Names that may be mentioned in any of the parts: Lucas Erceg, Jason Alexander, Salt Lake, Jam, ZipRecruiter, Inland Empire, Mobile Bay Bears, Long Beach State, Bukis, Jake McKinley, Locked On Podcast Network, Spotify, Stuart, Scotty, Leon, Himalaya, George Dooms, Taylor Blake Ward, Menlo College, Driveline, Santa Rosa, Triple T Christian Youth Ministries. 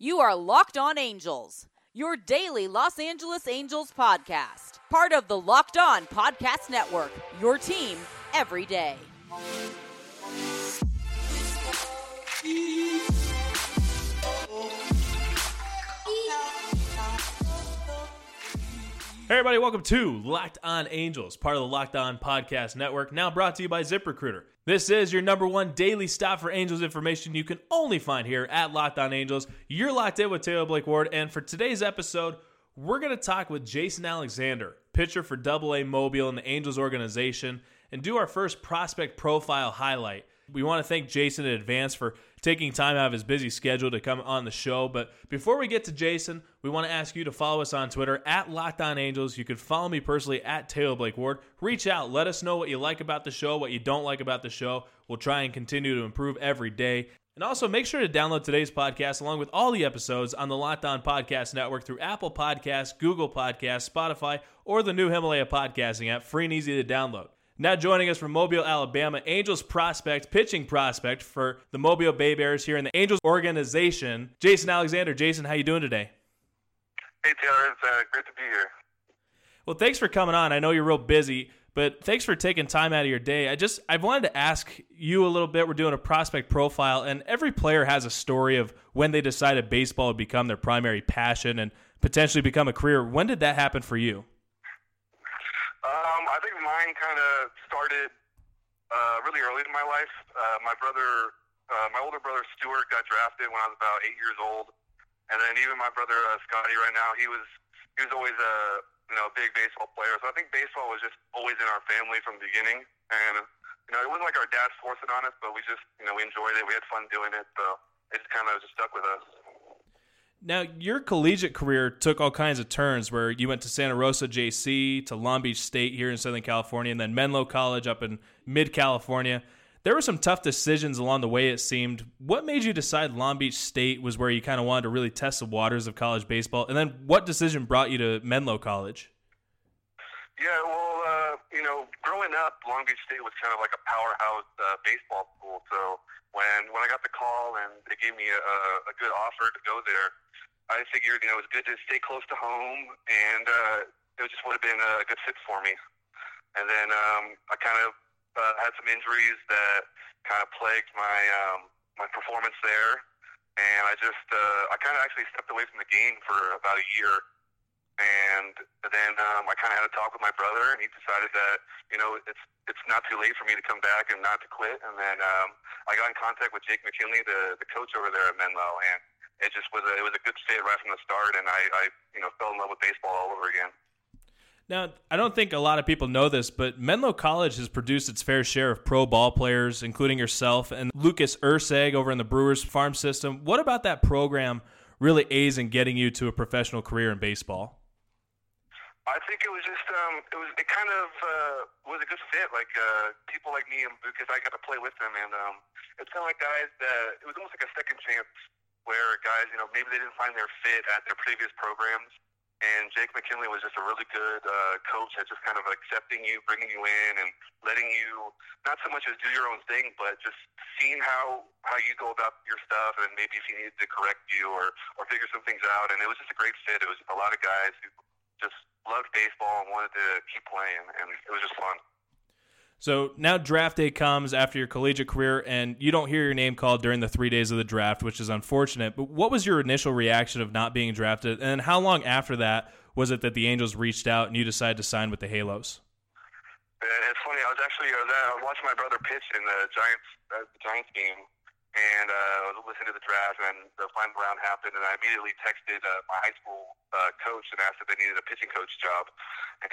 You are Locked On Angels, your daily Los Angeles Angels podcast. Part of the Locked On Podcast Network, your team every day. Hey everybody, welcome to Locked On Angels, part of the Locked On Podcast Network, now brought to you by ZipRecruiter. This is your number one daily stop for Angels information you can only find here at Locked On Angels. You're locked in with Taylor Blake Ward, and for today's episode, we're going to talk with Jason Alexander, pitcher for AA Mobile in the Angels organization, and do our first prospect profile highlight. We want to thank Jason in advance for taking time out of his busy schedule to come on the show. But before we get to Jason, we want to ask you to follow us on Twitter at Locked On Angels. You can follow me personally at Taylor Blake Ward. Reach out. Let us know what you like about the show, what you don't like about the show. We'll try and continue to improve every day. And also make sure to download today's podcast along with all the episodes on the Locked On Podcast Network through Apple Podcasts, Google Podcasts, Spotify, or the new Himalaya podcasting app, free and easy to download. Now joining us from Mobile, Alabama, Angels prospect, pitching prospect for the Mobile Bay Bears here in the Angels organization, Jason Alexander. Jason, how you doing today? Hey, Taylor. It's great to be here. Well, thanks for coming on. I know you're real busy, but thanks for taking time out of your day. I wanted to ask you a little bit. We're doing a prospect profile, and every player has a story of when they decided baseball would become their primary passion and potentially become a career. When did that happen for you? I think mine kind of started really early in my life. My older brother Stuart got drafted when I was about 8 years old, and then even my brother Scotty right now, he was always a big baseball player. So I think baseball was just always in our family from the beginning, and it wasn't like our dads forced it on us, but we just we enjoyed it, we had fun doing it, so it kind of just stuck with us. Now, your collegiate career took all kinds of turns where you went to Santa Rosa, JC, to Long Beach State here in Southern California, and then Menlo College up in mid-California. There were some tough decisions along the way, it seemed. What made you decide Long Beach State was where you kind of wanted to really test the waters of college baseball? And then what decision brought you to Menlo College? Yeah, well, growing up, Long Beach State was kind of like a powerhouse baseball school. So when I got the call and they gave me a good offer to go there, I figured, it was good to stay close to home, and it just would have been a good fit for me. And then I kind of had some injuries that kind of plagued my my performance there, and I kind of actually stepped away from the game for about a year. And then I kind of had a talk with my brother, and he decided that, it's not too late for me to come back and not to quit. And then I got in contact with Jake McKinley, the coach over there at Menlo, and it just was a good fit right from the start, and I fell in love with baseball all over again. Now, I don't think a lot of people know this, but Menlo College has produced its fair share of pro ball players, including yourself and Lucas Erceg over in the Brewers farm system. What about that program really aids in getting you to a professional career in baseball? I think it was just was a good fit. Like people like me and Bukis, I got to play with them, and it's kind of like guys that it was almost like a second chance. Where guys, maybe they didn't find their fit at their previous programs, and Jake McKinley was just a really good coach at just kind of accepting you, bringing you in, and letting you not so much as do your own thing, but just seeing how you go about your stuff, and maybe if he needed to correct you or figure some things out. And it was just a great fit. It was a lot of guys who just loved baseball and wanted to keep playing, and it was just fun. So now draft day comes after your collegiate career, and you don't hear your name called during the 3 days of the draft, which is unfortunate. But what was your initial reaction of not being drafted, and how long after that was it that the Angels reached out and you decided to sign with the Halos? It's funny. I was watching my brother pitch in the Giants game, and I was listening to the draft, and the final round happened, and I immediately texted my high school coach and asked if they needed a pitching coach job,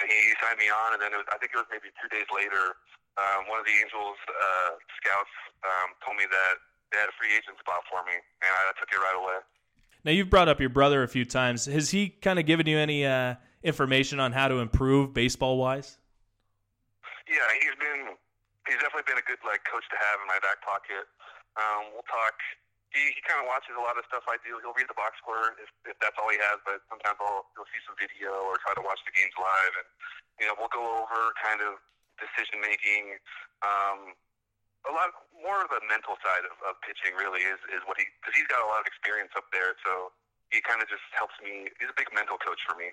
and he signed me on. And then I think it was maybe 2 days later. One of the Angels scouts told me that they had a free agent spot for me, and I took it right away. Now, you've brought up your brother a few times. Has he kind of given you any information on how to improve baseball-wise? Yeah, he's definitely been a good coach to have in my back pocket. We'll talk. He kind of watches a lot of stuff I do. He'll read the box score if that's all he has, but sometimes he'll see some video or try to watch the games live, and we'll go over kind of decision making, a lot more of the mental side of pitching really is what he, because he's got a lot of experience up there, so he kind of just helps me. He's a big mental coach for me.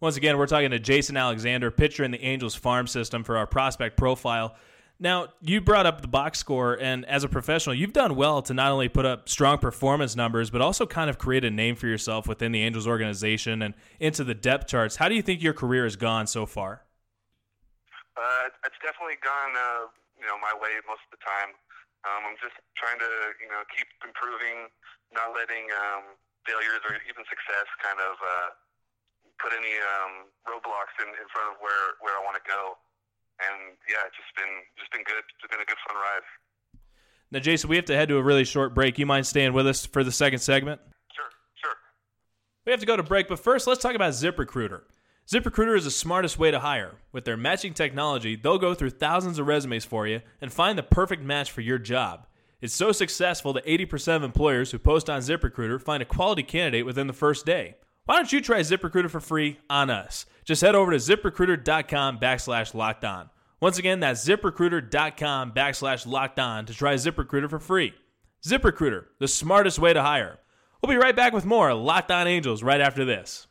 Once again, we're talking to Jason Alexander, pitcher in the Angels farm system, for our prospect profile. Now, you brought up the box score, and as a professional, you've done well to not only put up strong performance numbers, but also kind of create a name for yourself within the Angels organization and into the depth charts. How do you think your career has gone so far? It's definitely gone, my way most of the time. I'm just trying to, keep improving, not letting failures or even success kind of put any roadblocks in front of where I want to go. And yeah, it's just been good. It's been a good fun ride. Now, Jason, we have to head to a really short break. You mind staying with us for the second segment? Sure. We have to go to break, but first, let's talk about ZipRecruiter. ZipRecruiter is the smartest way to hire. With their matching technology, they'll go through thousands of resumes for you and find the perfect match for your job. It's so successful that 80% of employers who post on ZipRecruiter find a quality candidate within the first day. Why don't you try ZipRecruiter for free on us? Just head over to ZipRecruiter.com/LockedOn. Once again, that's ZipRecruiter.com/LockedOn to try ZipRecruiter for free. ZipRecruiter, the smartest way to hire. We'll be right back with more Locked On Angels right after this.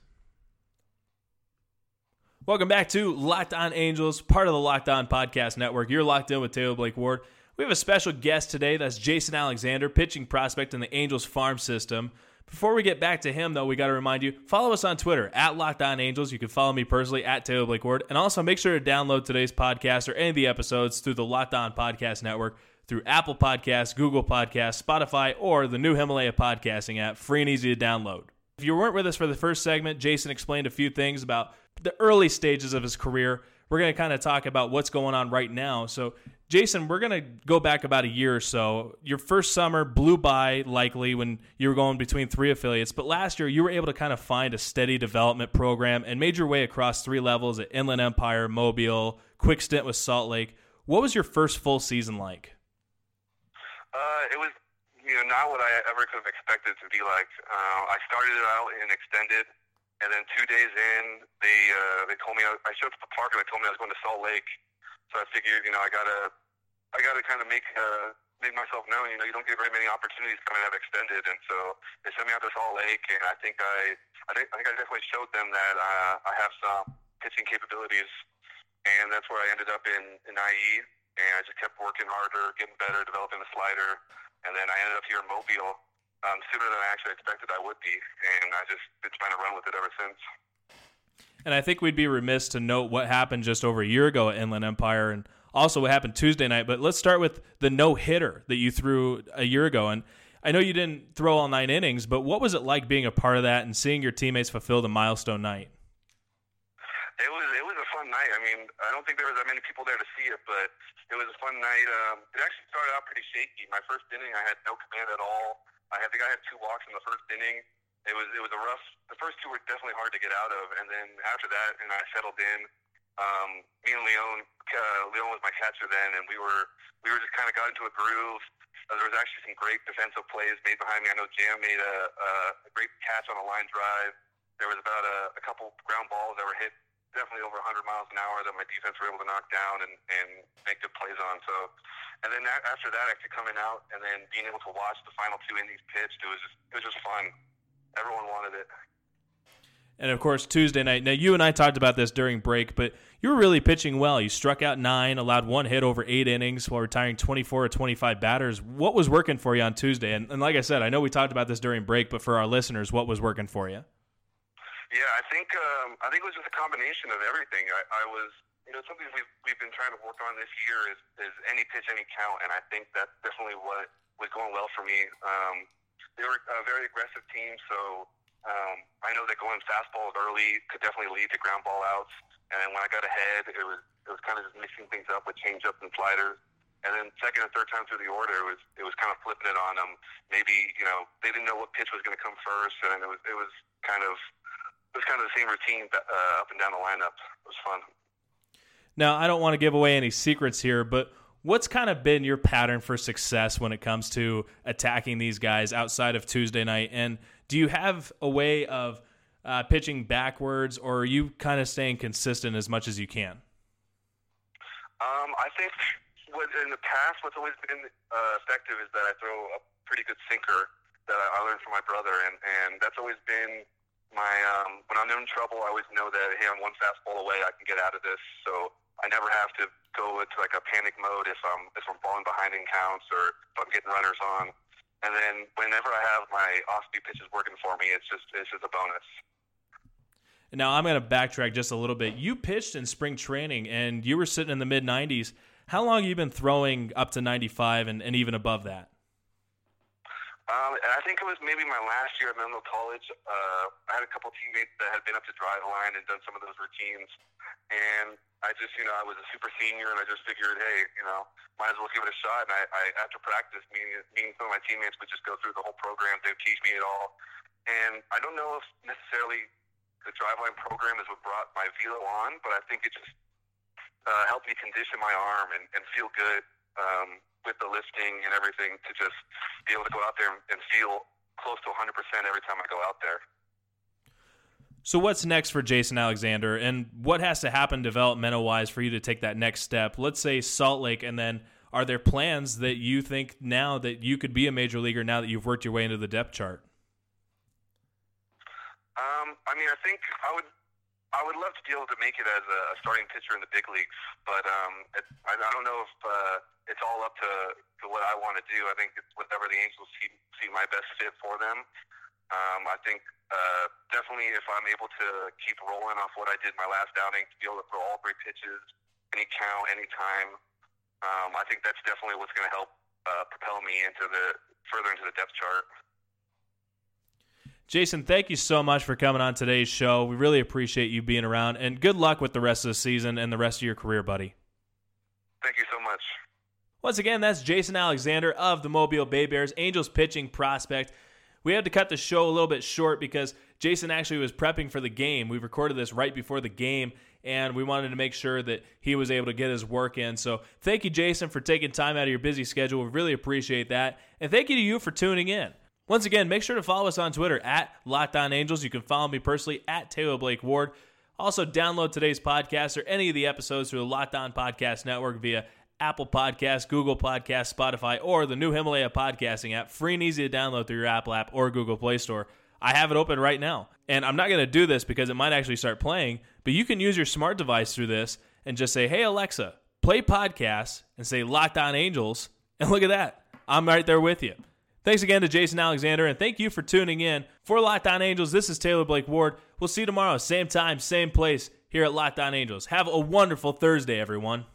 Welcome back to Locked On Angels, part of the Locked On Podcast Network. You're locked in with Taylor Blake Ward. We have a special guest today. That's Jason Alexander, pitching prospect in the Angels farm system. Before we get back to him, though, we got to remind you, follow us on Twitter, @LockedOnAngels. You can follow me personally, @TaylorBlakeWard. And also make sure to download today's podcast or any of the episodes through the Locked On Podcast Network, through Apple Podcasts, Google Podcasts, Spotify, or the new Himalaya podcasting app, free and easy to download. If you weren't with us for the first segment, Jason explained a few things about the early stages of his career. We're going to kind of talk about what's going on right now. So, Jason, we're going to go back about a year or so. Your first summer blew by likely when you were going between three affiliates, but last year you were able to kind of find a steady development program and made your way across three levels at Inland Empire, Mobile, quick stint with Salt Lake. What was your first full season like? It was not what I ever could have expected to be like. I started it out in extended, and then 2 days in, they told me I showed up at the park and they told me I was going to Salt Lake. So I figured, I gotta kind of make myself known. You don't get very many opportunities coming out of extended, and so they sent me out to Salt Lake, and I think I definitely showed them that I have some pitching capabilities, and that's where I ended up in IE, and I just kept working harder, getting better, developing the slider, and then I ended up here in Mobile. Sooner than I actually expected I would be, and I've just been trying to run with it ever since. And I think we'd be remiss to note what happened just over a year ago at Inland Empire and also what happened Tuesday night, but let's start with the no-hitter that you threw a year ago. And I know you didn't throw all 9 innings, but what was it like being a part of that and seeing your teammates fulfill the milestone night? It was a fun night. I mean, I don't think there was that many people there to see it, but it was a fun night. It actually started out pretty shaky. My first inning, I had no command at all. I think I had 2 walks in the first inning. It was a rough. The first 2 were definitely hard to get out of, and then after that, and I settled in. Me and Leon was my catcher then, and we were just kind of got into a groove. There was actually some great defensive plays made behind me. I know Jam made a great catch on a line drive. There was about a couple ground balls that were hit definitely over 100 miles an hour that my defense were able to knock down and make good plays on. So, and then after that, actually coming out and then being able to watch the final 2 innings pitched, it was just fun. Everyone wanted it. And, of course, Tuesday night. Now, you and I talked about this during break, but you were really pitching well. You struck out 9, allowed 1 hit over 8 innings while retiring 24 of 25 batters. What was working for you on Tuesday? And like I said, I know we talked about this during break, but for our listeners, what was working for you? Yeah, I think it was just a combination of everything. I was – something we've been trying to work on this year is any pitch, any count, and I think that's definitely what was going well for me. They were a very aggressive team, so I know that going fastballs early could definitely lead to ground ball outs. And then when I got ahead, it was kind of just mixing things up with changeups and sliders. And then second and third time through the order, it was kind of flipping it on them. Maybe they didn't know what pitch was going to come first, and it was kind of the same routine up and down the lineup. It was fun. Now, I don't want to give away any secrets here, but what's kind of been your pattern for success when it comes to attacking these guys outside of Tuesday night? And do you have a way of pitching backwards, or are you kind of staying consistent as much as you can? I think what in the past, what's always been effective is that I throw a pretty good sinker that I learned from my brother, and that's always been my when I'm in trouble, I always know that, hey, I'm one fastball away, I can get out of this. So I never have to go into like a panic mode if I'm falling behind in counts or if I'm getting runners on. And then whenever I have my off-speed pitches working for me, it's just a bonus. Now I'm going to backtrack just a little bit. You pitched in spring training, and you were sitting in the mid-90s. How long have you been throwing up to 95 and even above that? I think it was maybe my last year at Menlo College. I had a couple teammates that had been up to Driveline and done some of those routines. And I just, I was a super senior, and I just figured, hey, might as well give it a shot. And I after practice, me and some of my teammates would just go through the whole program. They would teach me it all. And I don't know if necessarily the Driveline program is what brought my velo on, but I think it just helped me condition my arm and feel good with the lifting and everything, to just be able to go out there and feel close to 100% every time I go out there. So what's next for Jason Alexander, and what has to happen developmental-wise for you to take that next step? Let's say Salt Lake, and then are there plans that you think now that you could be a major leaguer now that you've worked your way into the depth chart? I think I would love to be able to make it as a starting pitcher in the big leagues, but I don't know if it's all up to what I want to do. I think it's whatever the Angels see my best fit for them. I think definitely if I'm able to keep rolling off what I did my last outing, to be able to throw all three pitches, any count, any time, I think that's definitely what's going to help propel me further into the depth chart. Jason, thank you so much for coming on today's show. We really appreciate you being around, and good luck with the rest of the season and the rest of your career, buddy. Thank you so much. Once again, that's Jason Alexander of the Mobile Bay Bears, Angels pitching prospect. We had to cut the show a little bit short because Jason actually was prepping for the game. We recorded this right before the game, and we wanted to make sure that he was able to get his work in. So thank you, Jason, for taking time out of your busy schedule. We really appreciate that. And thank you to you for tuning in. Once again, make sure to follow us on Twitter at LockedOnAngels. You can follow me personally at Taylor Blake Ward. Also, download today's podcast or any of the episodes through the Locked On Podcast Network via Apple Podcasts, Google Podcasts, Spotify, or the new Himalaya podcasting app. Free and easy to download through your Apple app or Google Play Store. I have it open right now, and I'm not going to do this because it might actually start playing, but you can use your smart device through this and just say, hey, Alexa, play podcasts, and say Locked On Angels, and look at that. I'm right there with you. Thanks again to Jason Alexander, and thank you for tuning in. For Locked On Angels, this is Taylor Blake Ward. We'll see you tomorrow, same time, same place, here at Locked On Angels. Have a wonderful Thursday, everyone.